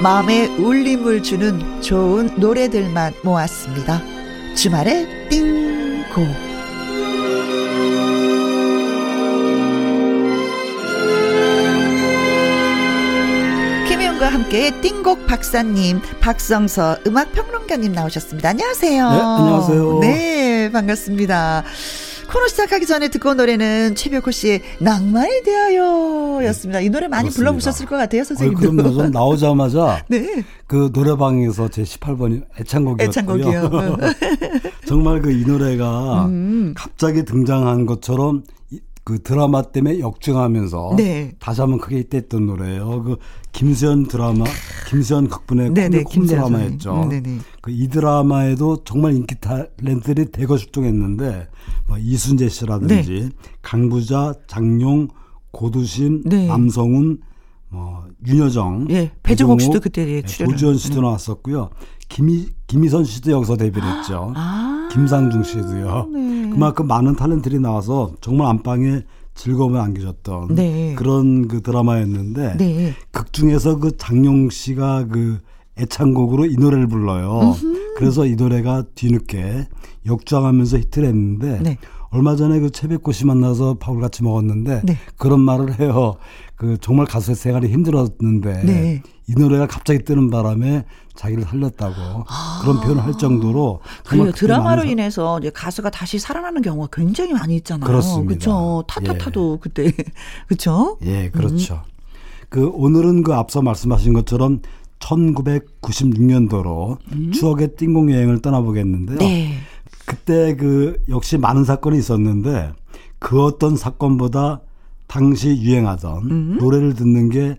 마음에 울림을 주는 좋은 노래들만 모았습니다. 주말에 띵곡. 김혜영과 함께 띵곡 박사님, 박성서 음악평론가님 나오셨습니다. 안녕하세요. 네, 안녕하세요. 네, 반갑습니다. 코너 시작하기 전에 듣고 온 노래는 최백호 씨의 낭만에 대하여 였습니다. 이 노래 많이 그렇습니다. 불러보셨을 것 같아요, 선생님도. 아니, 그럼요. 저는 나오자마자 네. 그 노래방에서 제 십팔 번이 애창곡이었고요. 애창곡이요. 정말 그 이 노래가 음. 갑자기 등장한 것처럼 그 드라마 때문에 역주행하면서 네. 다시 한번 크게 히트했던 노래예요. 그 김수현 드라마, 김수현 극본의 네네, 콤 드라마였죠. 그 이 드라마에도 정말 인기 탤런트들이 대거 출동했는데, 뭐 이순재 씨라든지 네. 강부자, 장용, 고두심, 네. 남성훈, 뭐 윤여정, 예, 배종옥 씨도 그때 출연, 고주현 씨도 나왔었고요. 김이 김희선 씨도 여기서 데뷔를 했죠. 아, 김상중 씨도요. 네. 그만큼 많은 탤런트들이 나와서 정말 안방에 즐거움을 안겨줬던 네. 그런 그 드라마였는데 네. 극 중에서 그 장용 씨가 그 애창곡으로 이 노래를 불러요. 으흠. 그래서 이 노래가 뒤늦게 역주행하면서 히트를 했는데 네. 얼마 전에 그 최백호 씨 만나서 밥을 같이 먹었는데 네. 그런 말을 해요. 그 정말 가수 생활이 힘들었는데 네. 이 노래가 갑자기 뜨는 바람에 자기를 살렸다고 아~ 그런 표현을 할 정도로. 그래요. 드라마로 사... 인해서 이제 가수가 다시 살아나는 경우가 굉장히 많이 있잖아요. 그렇습니다. 그렇죠. 타타타도 예. 그때. 그렇죠. 예, 그렇죠. 음. 그 오늘은 그 앞서 말씀하신 것처럼 천구백구십육 년도로 음? 추억의 띵공 여행을 떠나보겠는데요. 네. 그때 그 역시 많은 사건이 있었는데 그 어떤 사건보다 당시 유행하던 음? 노래를 듣는 게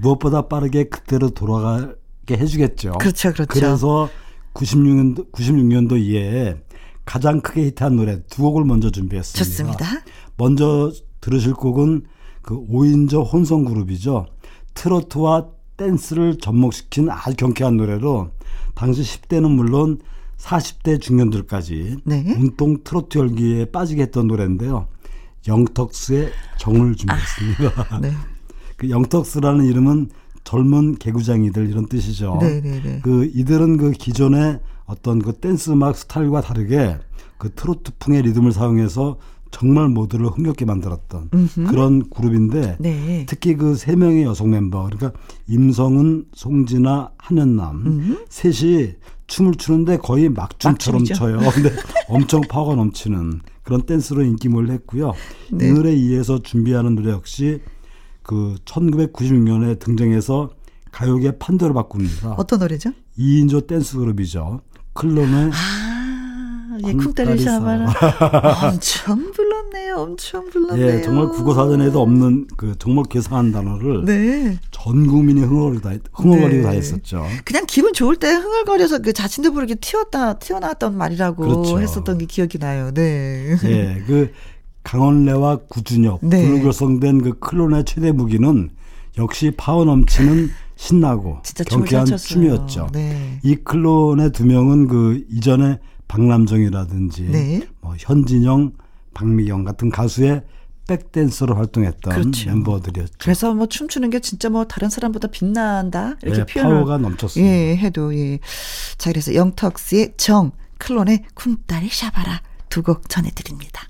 무엇보다 빠르게 그때로 돌아가게 해주겠죠. 그렇죠, 그렇죠. 그래서 구십육 년도, 구십육 년도 이에 가장 크게 히트한 노래 두 곡을 먼저 준비했습니다. 좋습니다. 먼저 들으실 곡은 그 오인조 혼성 그룹이죠. 트로트와 댄스를 접목시킨 아주 경쾌한 노래로 당시 십 대는 물론 사십 대 중년들까지 네. 온통 트로트 열기에 빠지게 했던 노래인데요. 영턱스의 정을 준비했습니다. 아, 네. 그 영턱스라는 이름은 젊은 개구쟁이들 이런 뜻이죠. 네네네. 그 이들은 그 기존의 어떤 그 댄스 음악 스타일과 다르게 그 트로트풍의 리듬을 사용해서 정말 모두를 흥겹게 만들었던 음흠. 그런 그룹인데 네. 특히 그 세 명의 여성 멤버 그러니까 임성은, 송진아, 한현남 음흠. 셋이 춤을 추는데 거의 막춤처럼 춰요. 근데 엄청 파워가 넘치는 그런 댄스로 인기몰이를 했고요. 네. 이 노래에 의해서 준비하는 노래 역시 그 천구백구십육 년에 등장해서 가요계 판도를 바꿉니다. 어떤 노래죠? 이인조 댄스 그룹이죠. 클론의 아, 예, 쿵따리 샤바라. 엄청 불렀네요. 엄청 불렀네요. 예, 정말 국어사전에도 없는 그 정말 괴상한 단어를 네. 전 국민이 흥얼거리고 흥얼거리고 네. 다 했었죠. 그냥 기분 좋을 때 흥얼거려서 그 자신도 모르게 튀었다 튀어나왔던 말이라고 그렇죠. 했었던 게 기억이 나요. 네. 예, 그 강원래와 구준엽, 네. 불로 결성된 그 클론의 최대 무기는 역시 파워 넘치는 신나고 경쾌한 춤이었죠. 네. 이 클론의 두 명은 그 이전에 박남정이라든지 네. 뭐 현진영, 박미경 같은 가수의 백댄서로 활동했던 그렇죠. 멤버들이었죠. 그래서 뭐 춤추는 게 진짜 뭐 다른 사람보다 빛난다 이렇게 네, 표현을 파워가 넘쳤어요. 예, 해도 예. 자, 그래서 영턱스의 정, 클론의 쿵따리 샤바라 두 곡 전해드립니다.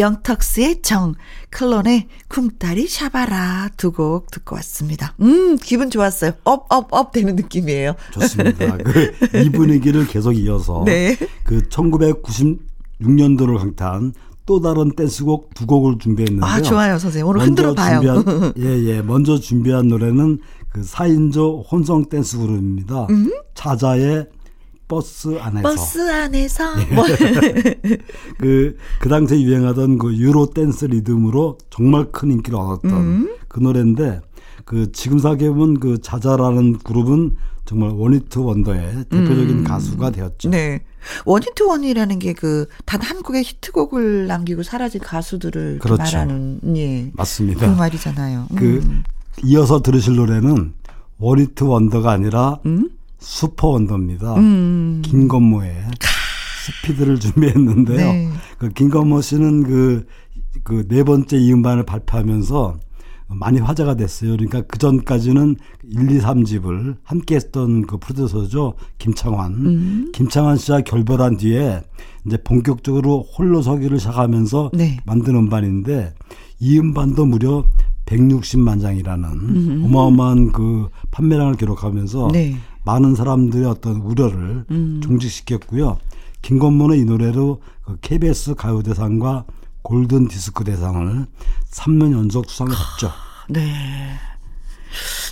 영턱스의 정, 클론의 쿵따리 샤바라 두 곡 듣고 왔습니다. 음, 기분 좋았어요. 업, 업, 업 되는 느낌이에요. 좋습니다. 그 이 분위기를 계속 이어서 네. 그 천구백구십육 년도를 강타한 또 다른 댄스곡 두 곡을 준비했는데요. 아, 좋아요, 선생님. 오늘 흔들어 봐요. 준비한, 예, 예. 먼저 준비한 노래는 그 사인조 혼성 댄스 그룹입니다. 음? 자자의 버스 안에서. 버스 안에서. 그, 그 당시에 유행하던 그 유로 댄스 리듬으로 정말 큰 인기를 얻었던 음. 그 노래인데, 그 지금 생각해보면 그 자자라는 그룹은 정말 원히트 원더의 대표적인 음. 가수가 되었죠. 네. 원히트 원이라는 게 그 단 한 곡의 히트곡을 남기고 사라진 가수들을 그렇죠. 말하는, 예. 맞습니다. 그 말이잖아요. 음. 그 이어서 들으실 노래는 원히트 원더가 아니라, 음? 슈퍼 원더입니다. 음. 김건모의 스피드를 준비했는데요. 네. 그 김건모 씨는 그, 그 네 번째 이음반을 발표하면서 많이 화제가 됐어요. 그러니까 그 전까지는 일, 이, 삼 집을 함께 했던 그 프로듀서죠. 김창환. 음. 김창환 씨와 결별한 뒤에 이제 본격적으로 홀로 서기를 시작하면서 네. 만든 음반인데 이 음반도 무려 백육십만 장이라는 음흠. 어마어마한 그 판매량을 기록하면서 네. 많은 사람들의 어떤 우려를 음. 종식시켰고요. 김건모는 이 노래로 케이비에스 가요대상과 골든디스크 대상을 삼 년 연속 수상을 했죠. 네.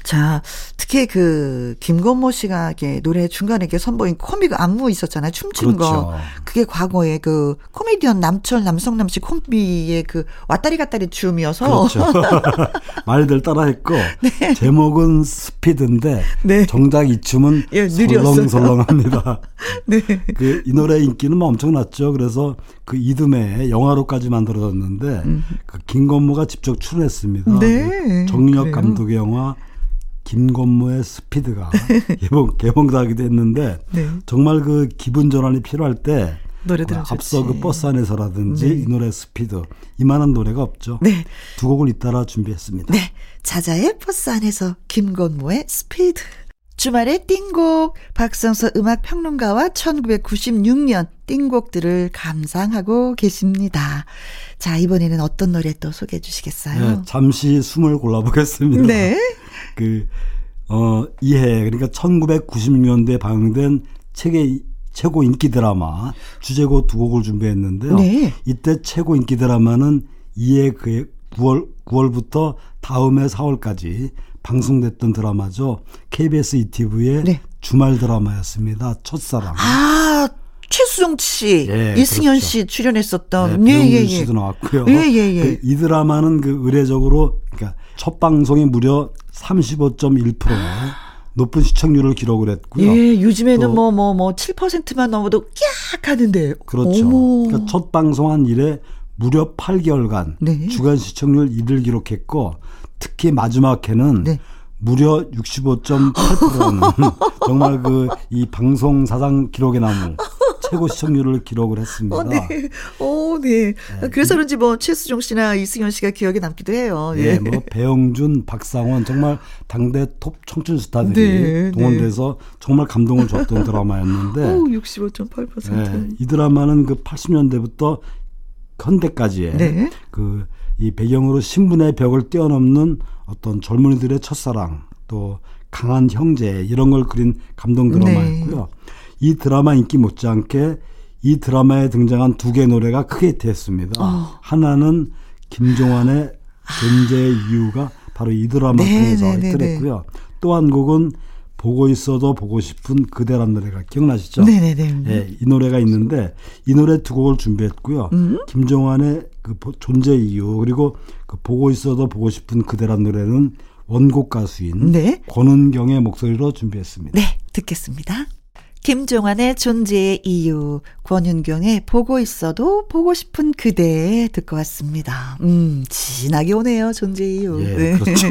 자, 특히 그 김건모 씨가 이게 노래 중간에 이게 선보인 코믹 안무 있었잖아요. 춤춘 그렇죠. 거. 그게 과거에 그 코미디언 남철 남성남 씨 콤비의 그 왔다리 갔다리 춤이어서 그렇죠. 많이들 따라했고 네. 제목은 스피드인데 네. 정작 이 춤은 예, 설렁설렁합니다. 네. 그 이 노래 인기는 막 엄청났죠. 그래서 그 이듬해 영화로까지 만들어졌는데 음. 그 김건모가 직접 출연했습니다. 네. 그 정윤혁 감독의 영화 김건모의 스피드가 개봉, 개봉도 하기도 했는데 네. 정말 그 기분 전환이 필요할 때 앞서 그 버스 안에서라든지 네. 이 노래 스피드 이만한 노래가 없죠. 네. 두 곡을 잇따라 준비했습니다. 네, 자자의 버스 안에서 김건모의 스피드. 주말에 띵곡 박성서 음악평론가와 천구백구십육 년 띵곡들을 감상하고 계십니다. 자, 이번에는 어떤 노래 또 소개해 주시겠어요? 네, 잠시 숨을 골라보겠습니다. 네. 그, 어, 이해, 그러니까 천구백구십육 년대에 방영된 책의 최고 인기 드라마 주제곡 두 곡을 준비했는데요. 네. 이때 최고 인기 드라마는 이해 그의 구월, 구월부터 다음해 사월까지 방송됐던 드라마죠. 케이비에스 이티브의 네. 주말 드라마였습니다. 첫사랑. 아, 최수종 씨, 예, 이승현 그렇죠. 씨 출연했었던. 네, 배영준 예, 예, 씨도 나왔고요. 예, 예, 예. 그, 이 드라마는 그 의례적으로 그러니까 첫 방송이 무려 삼십오 점 일 퍼센트 높은 시청률을 기록을 했고요. 예, 요즘에는 뭐 뭐 뭐 칠 퍼센트만 넘어도 깍 하는데. 그렇죠. 그러니까 첫 방송한 이래 무려 팔 개월간 네. 주간 시청률 일을 기록했고 특히 마지막 회는 네. 무려 육십오 점 팔 퍼센트는 정말 그 이 방송 사상 기록에 남을 최고 시청률을 기록을 했습니다. 어, 네. 오, 네. 네. 그래서 그런지 뭐 최수종 씨나 이승현 씨가 기억에 남기도 해요. 예, 네, 뭐 배영준, 박상원 정말 당대 톱 청춘 스타들이 네, 동원돼서 네. 정말 감동을 줬던 드라마였는데. 오, 육십오 점 팔 퍼센트. 네, 이 드라마는 그 팔십 년대부터 현대까지의 네. 그 이 배경으로 신분의 벽을 뛰어넘는 어떤 젊은이들의 첫사랑 또 강한 형제 이런 걸 그린 감동 드라마였고요. 네. 이 드라마 인기 못지않게 이 드라마에 등장한 두 개의 노래가 크게 히트했습니다. 어. 하나는 김종환의 존재의 이유가 바로 이 드라마 통해서 네, 네, 히트했고요. 네. 또 한 곡은 보고 있어도 보고 싶은 그대란 노래가 기억나시죠? 네네네. 네, 네. 예, 이 노래가 있는데 이 노래 두 곡을 준비했고요. 음? 김종환의 그 존재 이유 그리고 그 보고 있어도 보고 싶은 그대란 노래는 원곡 가수인 네? 권은경의 목소리로 준비했습니다. 네, 듣겠습니다. 김종환의 존재의 이유, 권윤경의 보고 있어도 보고 싶은 그대 듣고 왔습니다. 음, 진하게 오네요, 존재의 이유. 예, 네. 그렇죠.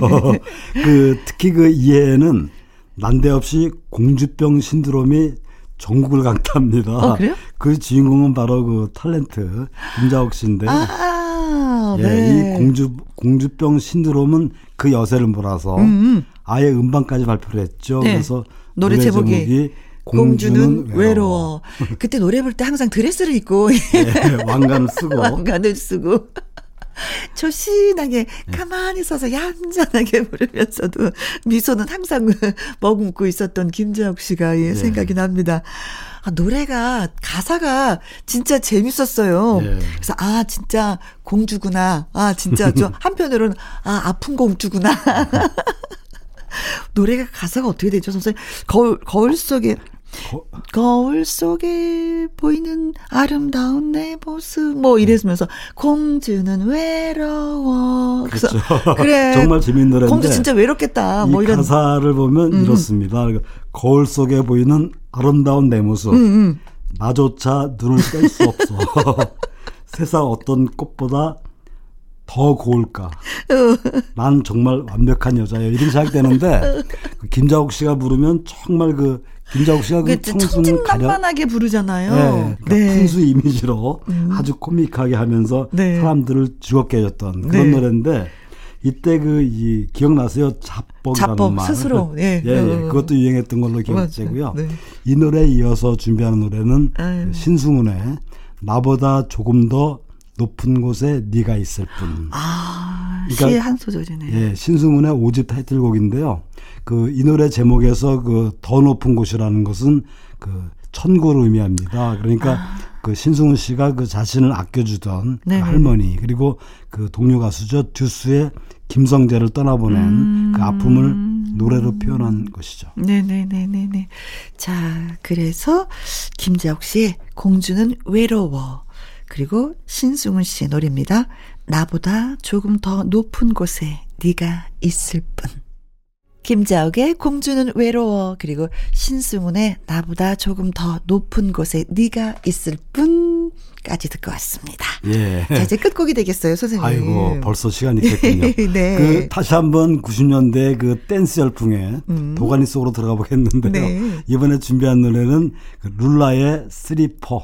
그, 특히 그 이해에는 난데없이 공주병 신드롬이 전국을 강타합니다. 어, 그래요? 그 주인공은 바로 그 탤런트 김자옥 씨인데. 아, 예, 네. 이 공주, 공주병 신드롬은 그 여세를 몰아서 음음. 아예 음반까지 발표를 했죠. 네. 그래서 노래, 노래 제목이. 제목이 공주는, 공주는 외로워. 외로워. 그때 노래 부를 때 항상 드레스를 입고 네, 왕관을 쓰고 왕관을 쓰고 조신하게 가만히 서서 얌전하게 부르면서도 미소는 항상 머금고 있었던 김자옥 씨가 예, 네. 생각이 납니다. 아, 노래가 가사가 진짜 재밌었어요. 네. 그래서 아 진짜 공주구나. 아 진짜 좀 한편으로는 아 아픈 공주구나. 노래가 가사가 어떻게 되죠, 선생님? 거울, 거울 속에, 거, 거울 속에 보이는 아름다운 내 모습, 뭐 이랬으면서, 공주는 외로워. 그래서, 그렇죠. 그래. 정말 재밌는 노래인데. 공주 진짜 외롭겠다. 이 뭐 이런. 가사를 보면 음. 이렇습니다. 거울 속에 보이는 아름다운 내 모습. 음, 음. 나조차 눈을 뗄 수 없어. 세상 어떤 꽃보다 더 고울까. 난 정말 완벽한 여자예요. 이렇게 시작되는데 그 김자옥 씨가 부르면 정말 그 김자옥 씨가 그 천진난만하게 가려... 부르잖아요. 네, 네. 풍수 이미지로 음. 아주 코믹하게 하면서 네. 사람들을 즐겁게 해줬던 그런 네. 노래인데 이때 그 이 기억나세요? 자뻑이라는 자뻑, 말. 스스로. 예, 예, 예. 그것도 유행했던 걸로 기억되고요. 네. 이 노래에 이어서 준비하는 노래는 아유. 신승훈의 나보다 조금 더 높은 곳에 네가 있을 뿐. 아, 그러니까, 시의 한 소절이네. 예, 신승훈의 오 집 타이틀곡인데요. 그 이 노래 제목에서 그 더 높은 곳이라는 것은 그 천국을 의미합니다. 그러니까 아. 그 신승훈 씨가 그 자신을 아껴주던 그 할머니 그리고 그 동료 가수죠 듀스의 김성재를 떠나보낸 음. 그 아픔을 노래로 표현한 것이죠. 네네네네네. 자, 그래서 김자옥 씨의 공주는 외로워. 그리고 신승훈 씨의 노래입니다. 나보다 조금 더 높은 곳에 네가 있을 뿐. 김자옥의 공주는 외로워. 그리고 신승훈의 나보다 조금 더 높은 곳에 네가 있을 뿐까지 듣고 왔습니다. 예. 자, 이제 끝곡이 되겠어요, 선생님. 아이고, 벌써 시간이 됐군요. 네. 그 다시 한번 구십 년대 그 댄스 열풍의 음. 도가니 속으로 들어가 보겠는데요. 네. 이번에 준비한 노래는 룰라의 쓰리포.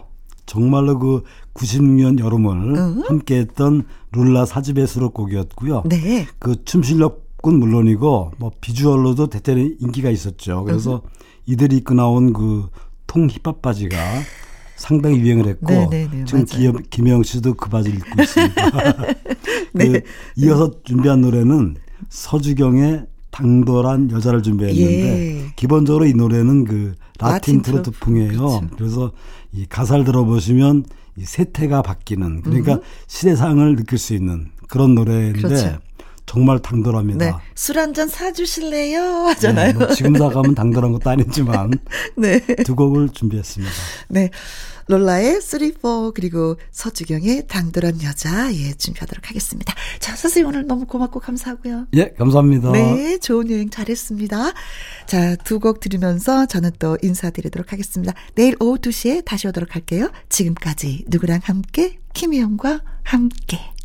정말로 그 구십육 년 여름을 응? 함께했던 룰라 사집의 수록곡이었고요. 네. 그 춤 실력은 물론이고 뭐 비주얼로도 대단히 인기가 있었죠. 그래서 응. 이들이 입고 나온 그 통 힙합 바지가 상당히 유행을 했고 네네네, 지금 기여, 김혜영 씨도 그 바지를 입고 있습니다. 네. 그 이어서 준비한 노래는 서주경의 당돌한 여자를 준비했는데 예. 기본적으로 이 노래는 그 라틴, 라틴 트로트 풍이에요. 그렇죠. 그래서 이 가사를 들어보시면 이 세태가 바뀌는 그러니까 음. 시대상을 느낄 수 있는 그런 노래인데 그렇죠. 정말 당돌합니다. 네. 술 한잔 사주실래요? 하잖아요. 네, 뭐 지금 사가면 당돌한 것도 아니지만 네. 두 곡을 준비했습니다. 네. 롤라의 쓰리 포 그리고 서주경의 당돌한 여자 예 준비하도록 하겠습니다. 자 선생님 오늘 너무 고맙고 감사하고요. 예 감사합니다. 네 좋은 여행 잘했습니다. 자 두 곡 들으면서 저는 또 인사드리도록 하겠습니다. 내일 오후 두 시에 다시 오도록 할게요. 지금까지 누구랑 함께 김혜영과 함께.